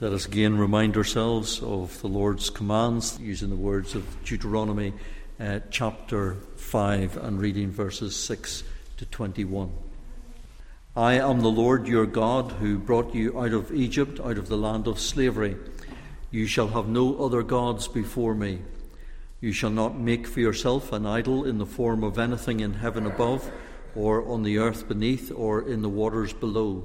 Let us again remind ourselves of the Lord's commands, using the words of Deuteronomy chapter 5 and reading verses 6 to 21. I am the Lord your God, who brought you out of Egypt, out of the land of slavery. You shall have no other gods before me. You shall not make for yourself an idol in the form of anything in heaven above, or on the earth beneath, or in the waters below.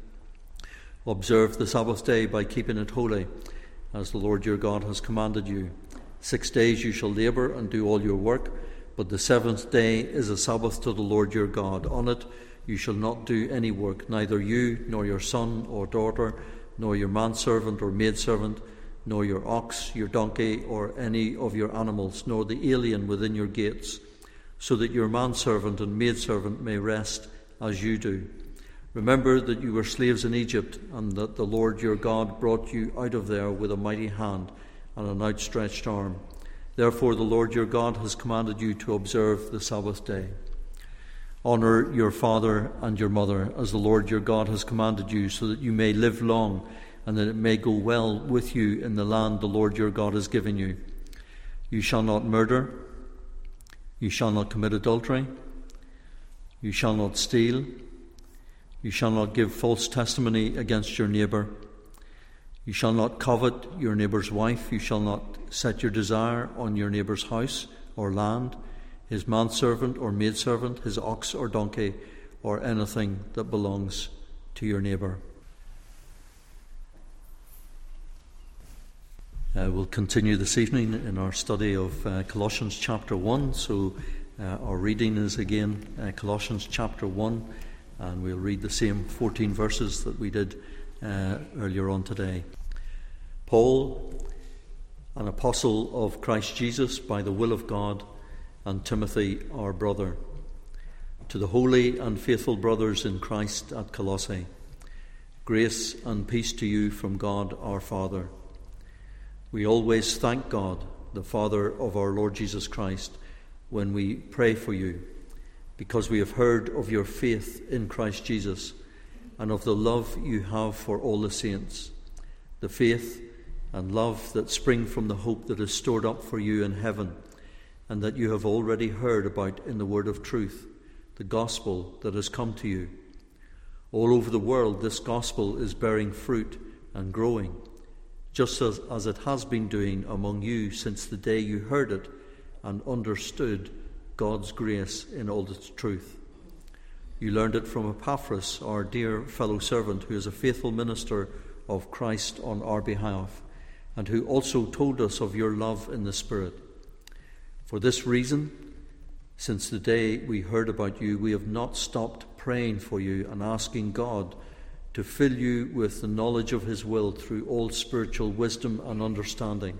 Observe the Sabbath day by keeping it holy, as the Lord your God has commanded you. 6 days you shall labor and do all your work, but the seventh day is a Sabbath to the Lord your God. On it you shall not do any work, neither you, nor your son or daughter, nor your manservant or maidservant, nor your ox, your donkey, or any of your animals, nor the alien within your gates, so that your manservant and maidservant may rest as you do. Remember that you were slaves in Egypt, and that the Lord your God brought you out of there with a mighty hand and an outstretched arm. Therefore the Lord your God has commanded you to observe the Sabbath day. Honour your father and your mother, as the Lord your God has commanded you, so that you may live long and that it may go well with you in the land the Lord your God has given you. You shall not murder. You shall not commit adultery. You shall not steal. You shall not give false testimony against your neighbour. You shall not covet your neighbour's wife. You shall not set your desire on your neighbour's house or land, his manservant or maidservant, his ox or donkey, or anything that belongs to your neighbour. We'll continue this evening in our study of Colossians chapter 1. So our reading is again Colossians chapter 1, and we'll read the same 14 verses that we did earlier on today. Paul, an apostle of Christ Jesus by the will of God, and Timothy, our brother, to the holy and faithful brothers in Christ at Colossae, grace and peace to you from God our Father. We always thank God, the Father of our Lord Jesus Christ, when we pray for you, because we have heard of your faith in Christ Jesus and of the love you have for all the saints, the faith and love that spring from the hope that is stored up for you in heaven, and that you have already heard about in the word of truth, the gospel that has come to you. All over the world, this gospel is bearing fruit and growing, just as it has been doing among you since the day you heard it and understood God's grace in all its truth. You learned it from Epaphras, our dear fellow servant, who is a faithful minister of Christ on our behalf, and who also told us of your love in the Spirit. For this reason, since the day we heard about you, we have not stopped praying for you and asking God to fill you with the knowledge of his will through all spiritual wisdom and understanding.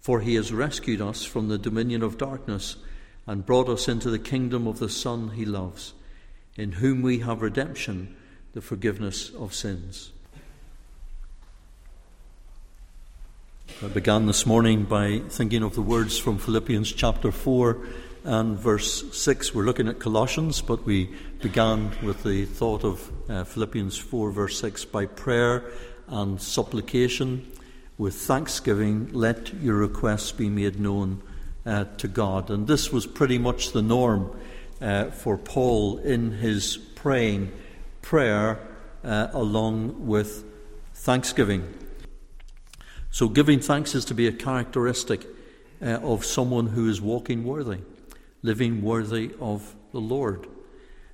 For he has rescued us from the dominion of darkness and brought us into the kingdom of the Son he loves, in whom we have redemption, the forgiveness of sins. I began this morning by thinking of the words from Philippians chapter 4 and verse 6. We're looking at Colossians, but we began with the thought of Philippians 4 verse 6. By prayer and supplication with thanksgiving, let your requests be made known to God. And this was pretty much the norm for Paul in his praying prayer along with thanksgiving. So giving thanks is to be a characteristic of someone who is walking worthy, living worthy of the Lord.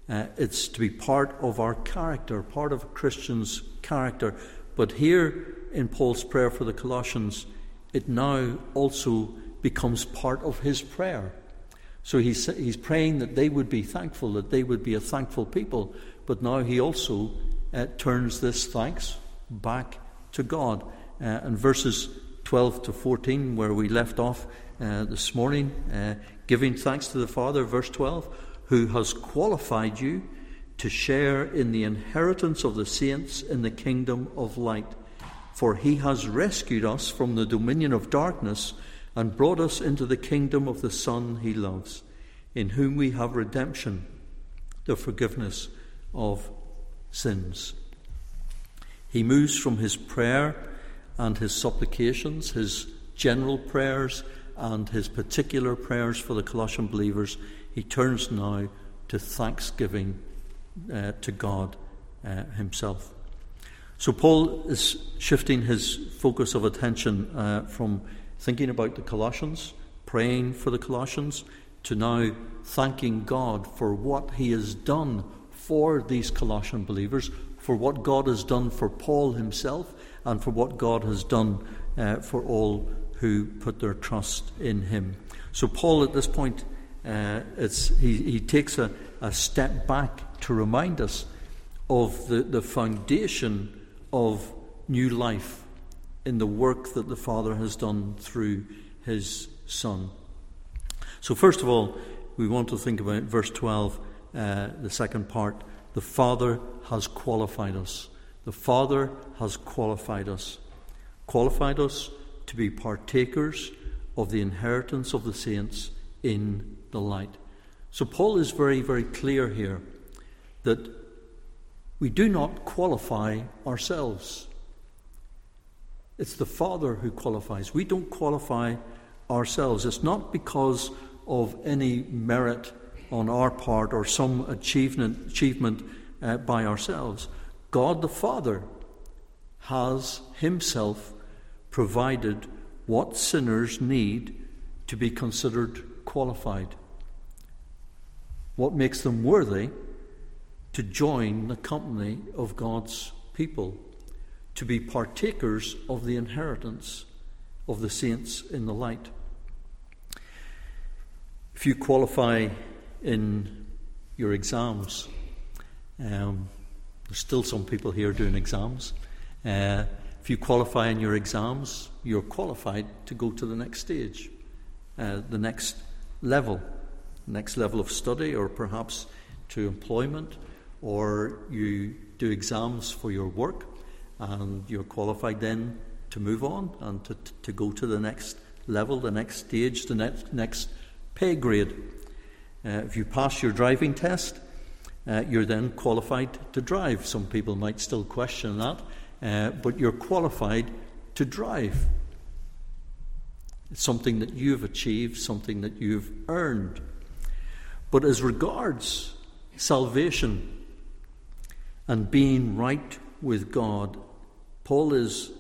It's to be part of our character, part of a Christian's character. But here in Paul's prayer for the Colossians, it now also becomes part of his prayer. So he's praying that they would be thankful, that they would be a thankful people. But now he also turns this thanks back to God. And verses 12 to 14, where we left off this morning, giving thanks to the Father, verse 12, who has qualified you to share in the inheritance of the saints in the kingdom of light. For he has rescued us from the dominion of darkness and brought us into the kingdom of the Son he loves, in whom we have redemption, the forgiveness of sins. He moves from his prayer and his supplications, his general prayers and his particular prayers for the Colossian believers. He turns now to thanksgiving to God himself. So Paul is shifting his focus of attention from thinking about the Colossians, praying for the Colossians, to now thanking God for what he has done for these Colossian believers, for what God has done for Paul himself, and for what God has done for all who put their trust in him. So Paul at this point, he takes a step back to remind us of the foundation of new life in the work that the Father has done through his Son. So first of all, we want to think about verse 12, the second part. The Father has qualified us. The Father has qualified us. Qualified us to be partakers of the inheritance of the saints in the light. So Paul is very, very clear here that we do not qualify ourselves. It's the Father who qualifies. We don't qualify ourselves. It's not because of any merit on our part or some achievement by ourselves. God the Father has himself provided what sinners need to be considered qualified. What makes them worthy to join the company of God's people, to be partakers of the inheritance of the saints in the light. If you qualify in your exams, there's still some people here doing exams. If you qualify in your exams, you're qualified to go to the next stage, the next level of study, or perhaps to employment, or you do exams for your work and you're qualified then to move on and to go to the next level, the next stage, the next pay grade. If you pass your driving test, you're then qualified to drive. Some people might still question that, but you're qualified to drive. It's something that you've achieved, something that you've earned. But as regards salvation and being right with God, Paul is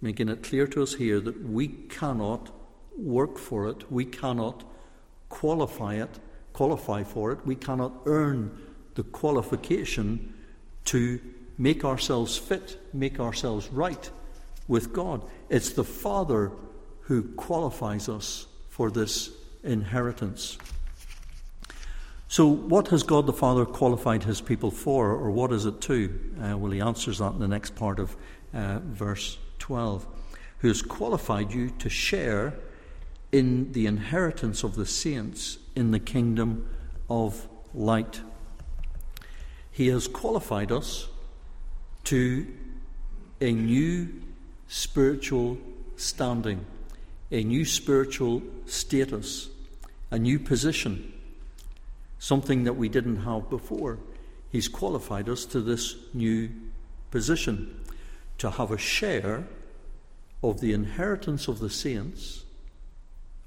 making it clear to us here that we cannot work for it, we cannot qualify for it, we cannot earn the qualification to make ourselves fit, make ourselves right with God. It's the Father who qualifies us for this inheritance. So what has God the Father qualified his people for, or what is it to? Well, he answers that in the next part of verse 12. Who has qualified you to share in the inheritance of the saints in the kingdom of light. He has qualified us to a new spiritual standing, a new spiritual status, a new position, something that we didn't have before. He's qualified us to this new position, to have a share of the inheritance of the saints,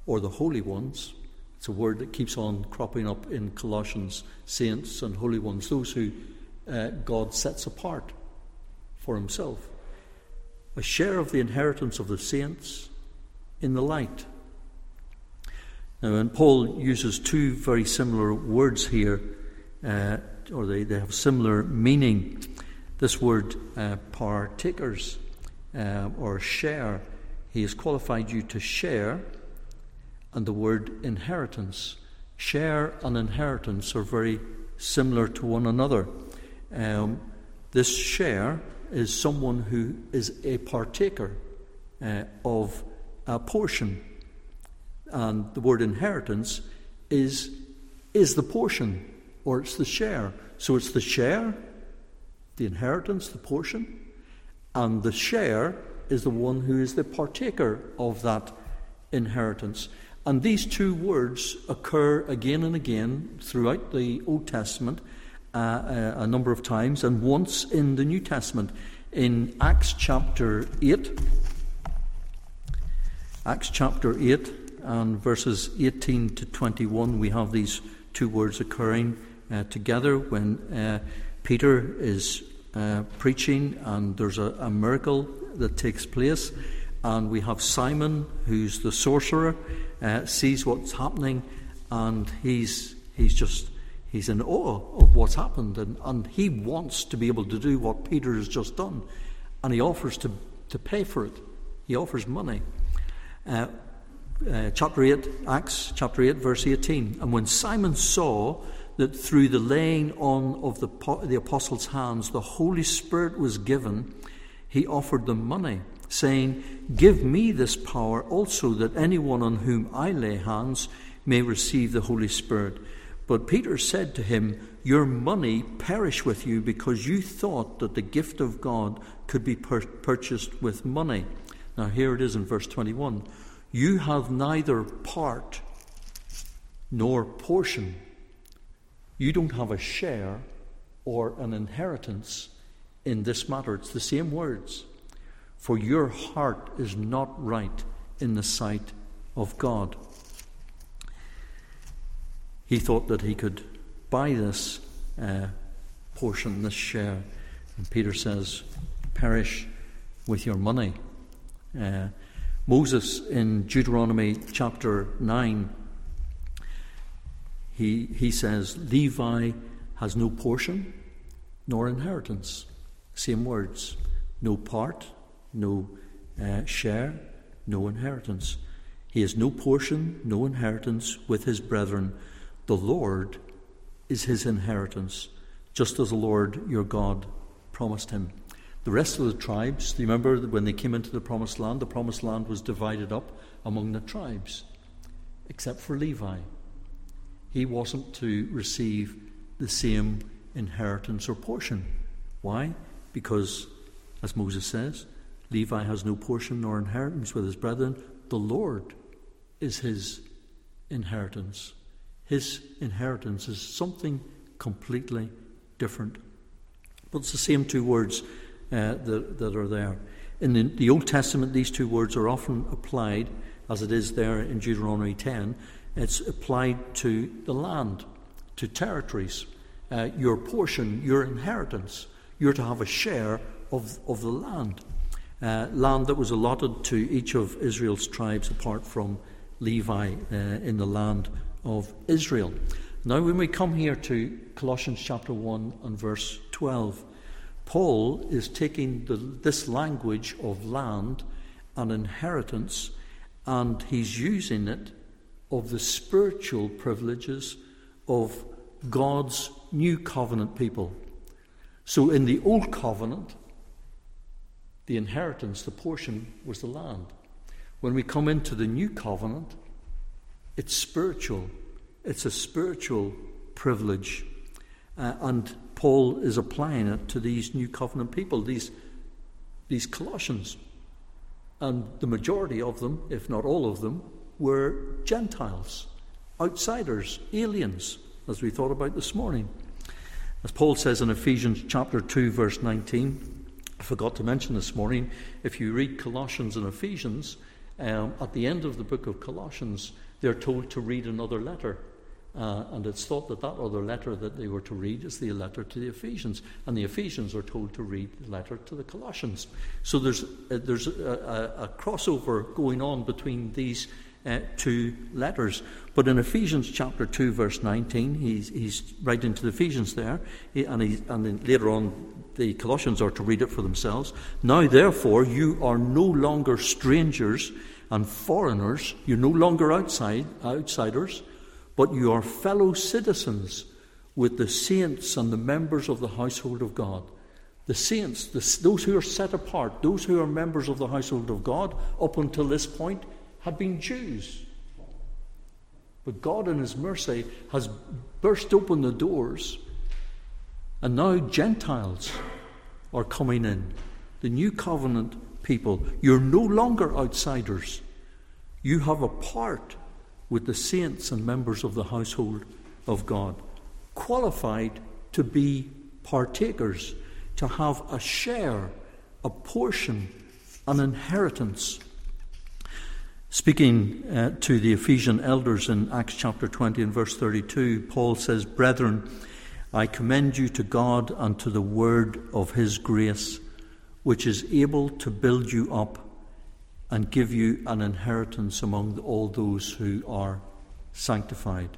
or the holy ones. It's a word that keeps on cropping up in Colossians, saints and holy ones, those who God sets apart for himself. a share of the inheritance of the saints in the light. Now, and Paul uses two very similar words here, or they have similar meaning. This word partakers or share, he has qualified you to share, and the word inheritance. Share and inheritance are very similar to one another. This share is someone who is a partaker of a portion, and the word inheritance is the portion, or it's the share. So it's the share, the inheritance, the portion, and the share is the one who is the partaker of that inheritance. And these two words occur again and again throughout the Old Testament a number of times, and once in the New Testament. In Acts chapter 8 and verses 18 to 21, we have these two words occurring together when Peter is preaching, and there's a miracle that takes place, and we have Simon, who's the sorcerer, sees what's happening, and he's in awe of what's happened, and he wants to be able to do what Peter has just done, and he offers to pay for it. He offers money. Acts chapter 8 verse 18. And when Simon saw that through the laying on of the apostles' hands the Holy Spirit was given, he offered them money, saying, "Give me this power also, that anyone on whom I lay hands may receive the Holy Spirit." But Peter said to him, "Your money perish with you, because you thought that the gift of God could be purchased with money." Now here it is in verse 21. "You have neither part nor portion." You don't have a share or an inheritance in this matter. It's the same words. "For your heart is not right in the sight of God." He thought that he could buy this portion, this share. And Peter says, "Perish with your money." Moses in Deuteronomy chapter 9, he says, "Levi has no portion nor inheritance." Same words. No part, no share, no inheritance. He has no portion, no inheritance with his brethren. The Lord is his inheritance, just as the Lord your God promised him. The rest of the tribes, do you remember when they came into the Promised Land was divided up among the tribes, except for Levi. He wasn't to receive the same inheritance or portion. Why? Because, as Moses says, Levi has no portion nor inheritance with his brethren. The Lord is his inheritance. His inheritance is something completely different. But it's the same two words that are there. In the Old Testament, these two words are often applied, as it is there in Deuteronomy 10. It's applied to the land, to territories. Your portion, your inheritance. You're to have a share of the land that was allotted to each of Israel's tribes apart from Levi in the land of Israel. Now, when we come here to Colossians chapter 1 and verse 12, Paul is taking this language of land and inheritance, and he's using it of the spiritual privileges of God's new covenant people. So in the old covenant, the inheritance, the portion, was the land. When we come into the new covenant, it's spiritual. It's a spiritual privilege. And Paul is applying it to these new covenant people, these Colossians. And the majority of them, if not all of them, were Gentiles, outsiders, aliens, as we thought about this morning. As Paul says in Ephesians chapter 2, verse 19, I forgot to mention this morning, if you read Colossians and Ephesians, at the end of the book of Colossians, they're told to read another letter. And it's thought that that other letter that they were to read is the letter to the Ephesians, and the Ephesians are told to read the letter to the Colossians. So there's a crossover going on between these two letters. But in Ephesians chapter 2, verse 19, he's writing to the Ephesians there, and then later on the Colossians are to read it for themselves. Now, therefore, you are no longer strangers and foreigners. You're no longer outsiders, but you are fellow citizens with the saints and the members of the household of God. The saints, those who are set apart, those who are members of the household of God, up until this point, had been Jews. But God in his mercy has burst open the doors, and now Gentiles are coming in. The new covenant people. You're no longer outsiders. You have a part with the saints and members of the household of God, qualified to be partakers, to have a share, a portion, an inheritance. Speaking to the Ephesian elders in Acts chapter 20 and verse 32, Paul says, "Brethren, I commend you to God and to the word of his grace, which is able to build you up and give you an inheritance among all those who are sanctified."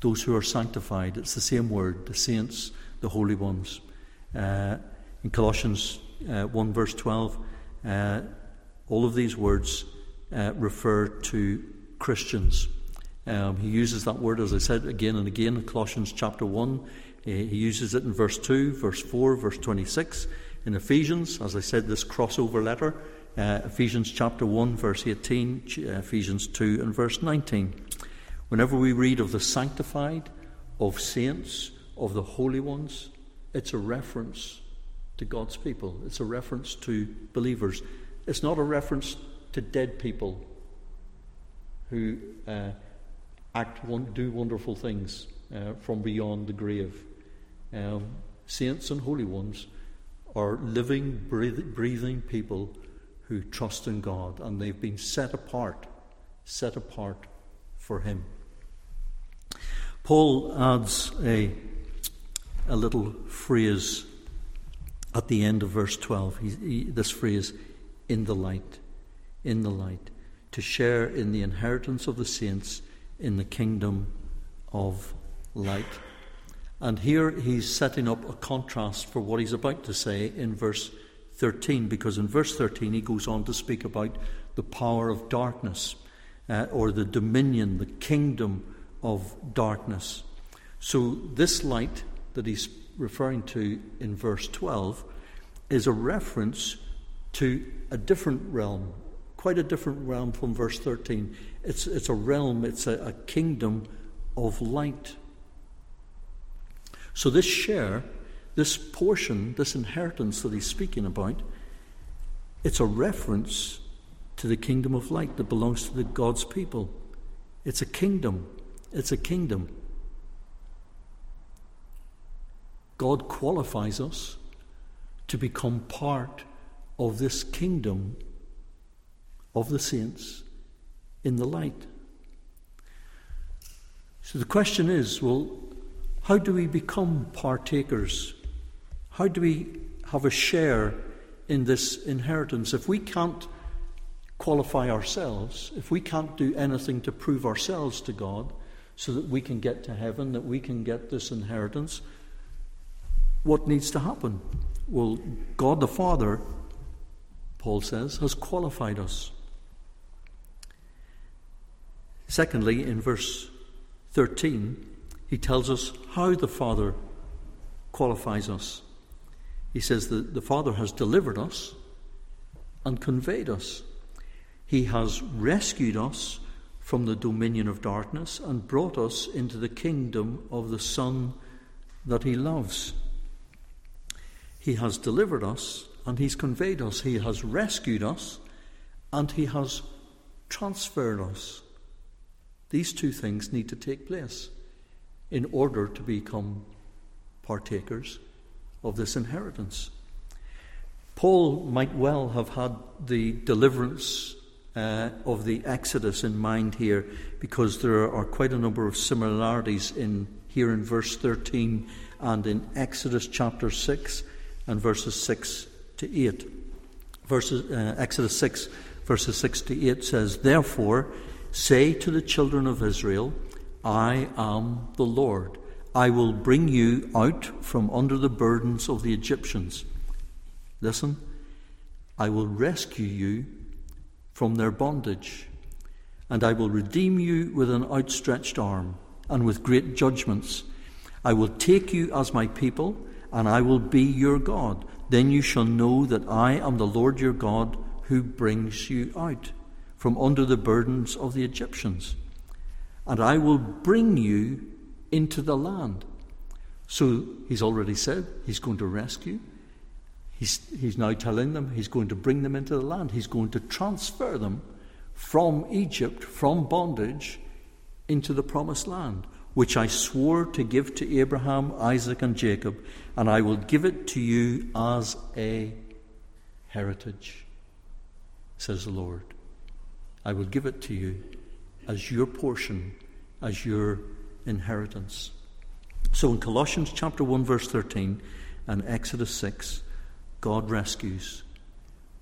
Those who are sanctified, it's the same word, the saints, the holy ones. In Colossians 1 verse 12, all of these words refer to Christians. He uses that word, as I said, again and again in Colossians chapter 1. He uses it in verse 2, verse 4, verse 26. In Ephesians, as I said, this crossover letter, Ephesians chapter 1 verse 18, Ephesians 2 and verse 19. Whenever we read of the sanctified, of saints, of the holy ones, it's a reference to God's people. It's a reference to believers. It's not a reference to dead people who do wonderful things from beyond the grave. Saints and holy ones are living, breathing people who trust in God, and they've been set apart for him. Paul adds a little phrase at the end of verse 12. This phrase, in the light, to share in the inheritance of the saints in the kingdom of light. And here he's setting up a contrast for what he's about to say in verse 13, because in verse 13 he goes on to speak about the power of darkness, or the dominion, the kingdom of darkness. So this light that he's referring to in verse 12 is a reference to a different realm, quite a different realm from verse 13. It's a realm, it's a kingdom of light. So this share, this portion, this inheritance that he's speaking about, it's a reference to the kingdom of light that belongs to God's people. It's a kingdom. God qualifies us to become part of this kingdom of the saints in the light. So the question is, well, how do we become partakers? How do we have a share in this inheritance? If we can't qualify ourselves, if we can't do anything to prove ourselves to God so that we can get to heaven, that we can get this inheritance, what needs to happen? Well, God the Father, Paul says, has qualified us. Secondly, in verse 13, he tells us how the Father qualifies us. He says that the Father has delivered us and conveyed us. He has rescued us from the dominion of darkness and brought us into the kingdom of the Son that he loves. He has delivered us and he's conveyed us. He has rescued us and he has transferred us. These two things need to take place in order to become partakers of this inheritance. Paul might well have had the deliverance of the Exodus in mind here, because there are quite a number of similarities in here in verse 13 and in Exodus chapter 6 and verses 6 to 8. Exodus 6 verses 6 to 8 says, "Therefore say to the children of Israel, I am the Lord. I will bring you out from under the burdens of the Egyptians. Listen, I will rescue you from their bondage, and I will redeem you with an outstretched arm and with great judgments. I will take you as my people, and I will be your God. Then you shall know that I am the Lord your God who brings you out from under the burdens of the Egyptians. And I will bring you into the land." So he's already said he's going to rescue. He's now telling them he's going to bring them into the land. He's going to transfer them from Egypt, from bondage, into the promised land, which I swore to give to Abraham, Isaac, and Jacob, and I will give it to you as a heritage, says the Lord. I will give it to you as your portion, as your inheritance. So in Colossians chapter 1 verse 13 and Exodus 6, God rescues,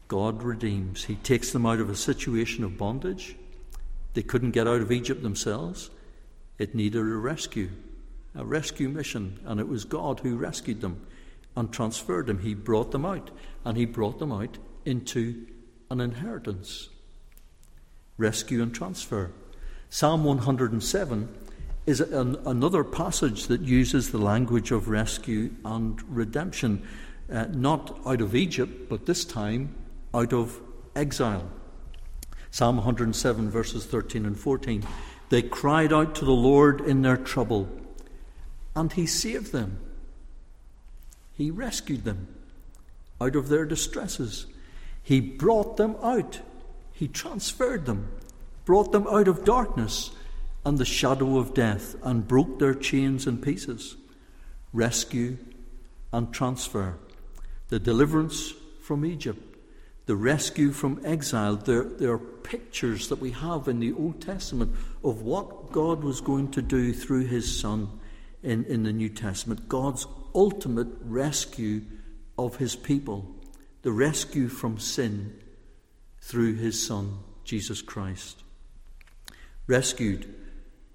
God redeems. He takes them out of a situation of bondage. They couldn't get out of Egypt themselves. It needed a rescue mission, and it was God who rescued them and transferred them. He brought them out, and he brought them out into an inheritance. Rescue and transfer. Psalm 107 is another passage that uses the language of rescue and redemption, not out of Egypt, but this time out of exile. Psalm 107 verses 13 and 14. They cried out to the Lord in their trouble, and he saved them. He rescued them out of their distresses. He brought them out. He transferred them, brought them out of darkness and the shadow of death, and broke their chains in pieces. Rescue and transfer. The deliverance from Egypt, the rescue from exile, there are pictures that we have in the Old Testament of what God was going to do through his Son in the New Testament. God's ultimate rescue of his people, the rescue from sin through his Son, Jesus Christ. Rescued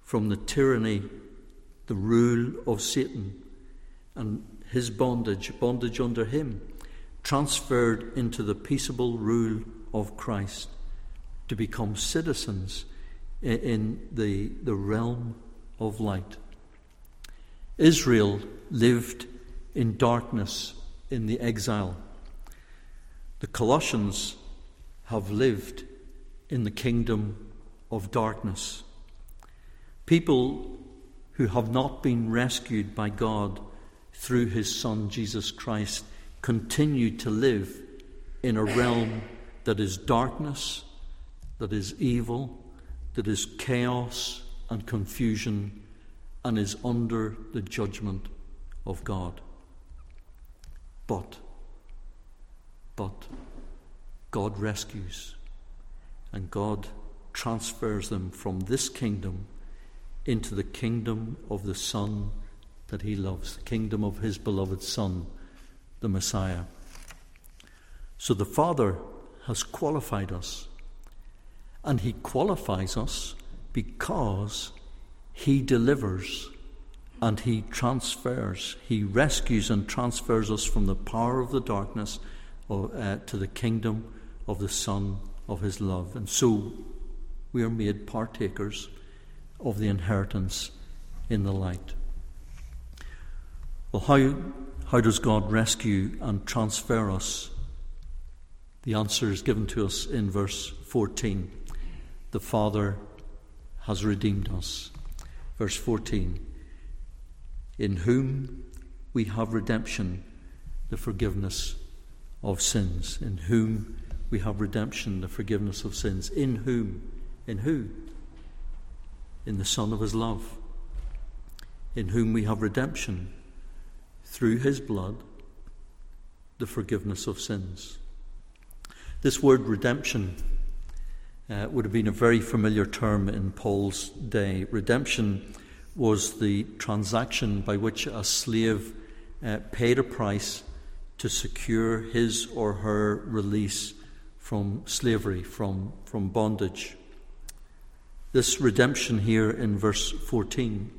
from the tyranny, the rule of Satan and his bondage under him, transferred into the peaceable rule of Christ to become citizens in the realm of light. Israel lived in darkness in the exile. The Colossians have lived in the kingdom of darkness. People who have not been rescued by God through his Son Jesus Christ continue to live in a realm that is darkness, that is evil, that is chaos and confusion, and is under the judgment of God. But God rescues, and God transfers them from this kingdom into the kingdom of the Son that he loves, the kingdom of his beloved Son, the Messiah. So the Father has qualified us, and he qualifies us because he delivers and he transfers. He rescues and transfers us from the power of the darkness to the kingdom of the Son of his love. And so we are made partakers of the inheritance in the light. Well, how does God rescue and transfer us? The answer is given to us in verse 14. The Father has redeemed us. Verse 14. In whom we have redemption, the forgiveness of sins. In whom we have redemption, the forgiveness of sins. In whom? In who? In the Son of his love. In whom we have redemption, through his blood, the forgiveness of sins. This word redemption would have been a very familiar term in Paul's day. Redemption was the transaction by which a slave paid a price to secure his or her release from slavery, from bondage. This redemption here in verse 14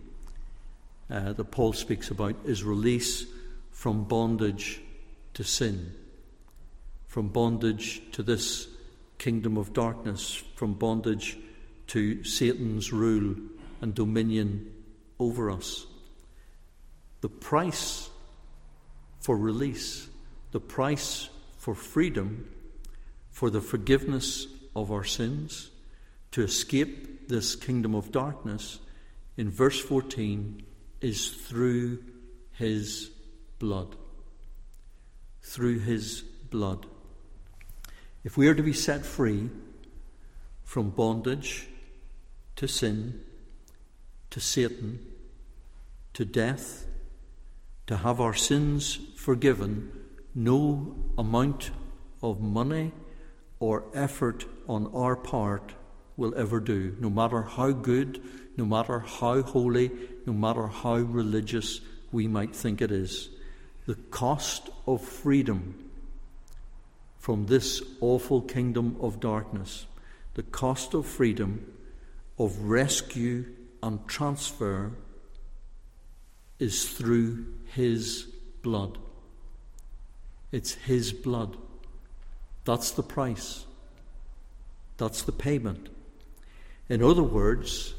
that Paul speaks about is release from bondage to sin, from bondage to this kingdom of darkness, from bondage to Satan's rule and dominion over us. The price for release, the price for freedom, for the forgiveness of our sins, to escape this kingdom of darkness, in verse 14, is through his blood. Through his blood. If we are to be set free from bondage to sin, to Satan, to death, to have our sins forgiven, no amount of money or effort on our part will ever do, no matter how good, no matter how holy, no matter how religious we might think it is. The cost of freedom from this awful kingdom of darkness, the cost of freedom, of rescue and transfer, is through his blood. It's his blood. That's the price. That's the payment. In other words,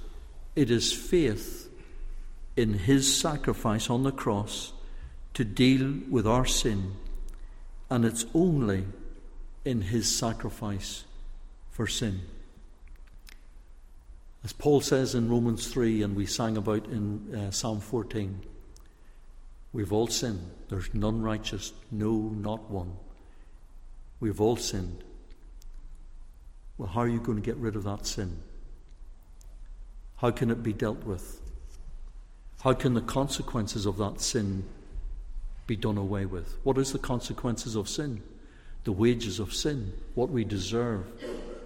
it is faith in his sacrifice on the cross to deal with our sin, and it's only in his sacrifice for sin. As Paul says in Romans 3, and we sang about in Psalm 14, we've all sinned. There's none righteous, no, not one. We've all sinned. Well, how are you going to get rid of that sin? How can it be dealt with? How can the consequences of that sin be done away with? What is the consequences of sin? The wages of sin, what we deserve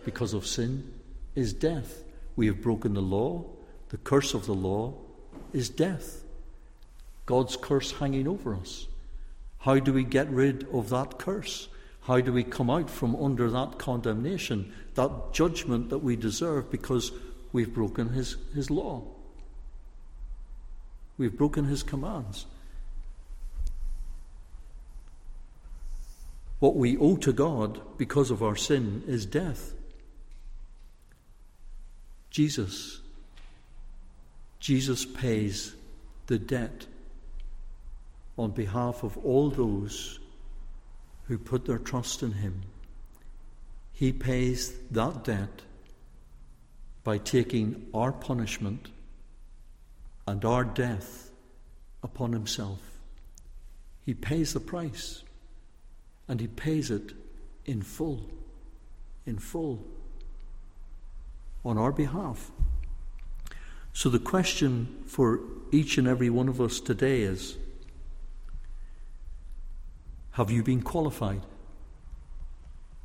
because of sin, is death. We have broken the law. The curse of the law is death. God's curse hanging over us. How do we get rid of that curse? How do we come out from under that condemnation, that judgment that we deserve because we've broken his law? We've broken his commands. What we owe to God because of our sin is death. Jesus pays the debt on behalf of all those who put their trust in him. He pays that debt by taking our punishment and our death upon himself. He pays the price, and he pays it in full, on our behalf. So the question for each and every one of us today is, have you been qualified?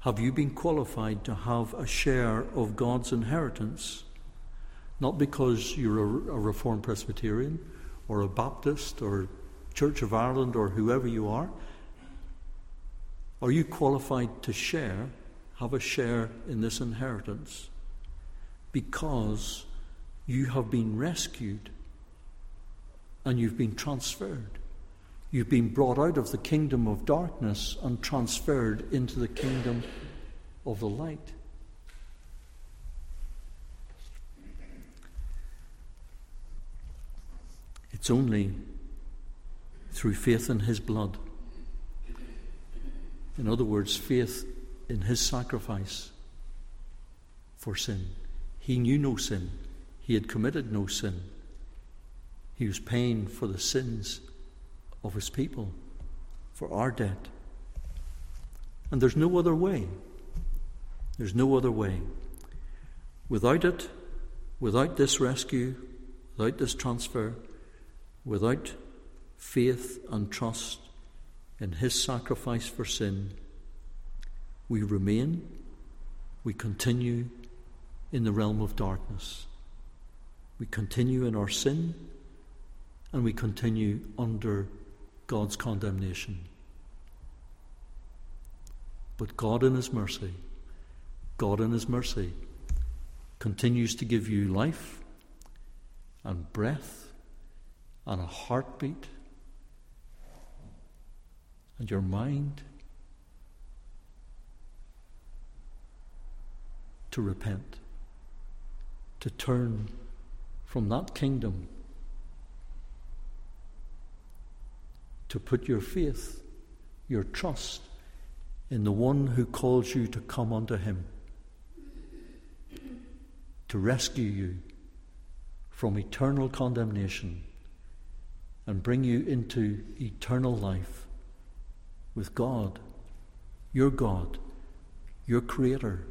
Have you been qualified to have a share of God's inheritance? Not because you're a Reformed Presbyterian or a Baptist or Church of Ireland or whoever you are. Are you qualified to share, have a share in this inheritance? Because you have been rescued and you've been transferred. You've been brought out of the kingdom of darkness and transferred into the kingdom of the light. It's only through faith in his blood. In other words, faith in his sacrifice for sin. He knew no sin. He had committed no sin. He was paying for the sins of his people, for our debt. And there's no other way. There's no other way. Without it, without this rescue, without this transfer, without faith and trust in his sacrifice for sin, we remain, we continue in the realm of darkness. We continue in our sin, and we continue under God's condemnation. But God in His mercy, continues to give you life and breath and a heartbeat and your mind to repent, to turn from that kingdom, to put your faith, your trust in the one who calls you to come unto him, to rescue you from eternal condemnation and bring you into eternal life with God, your Creator,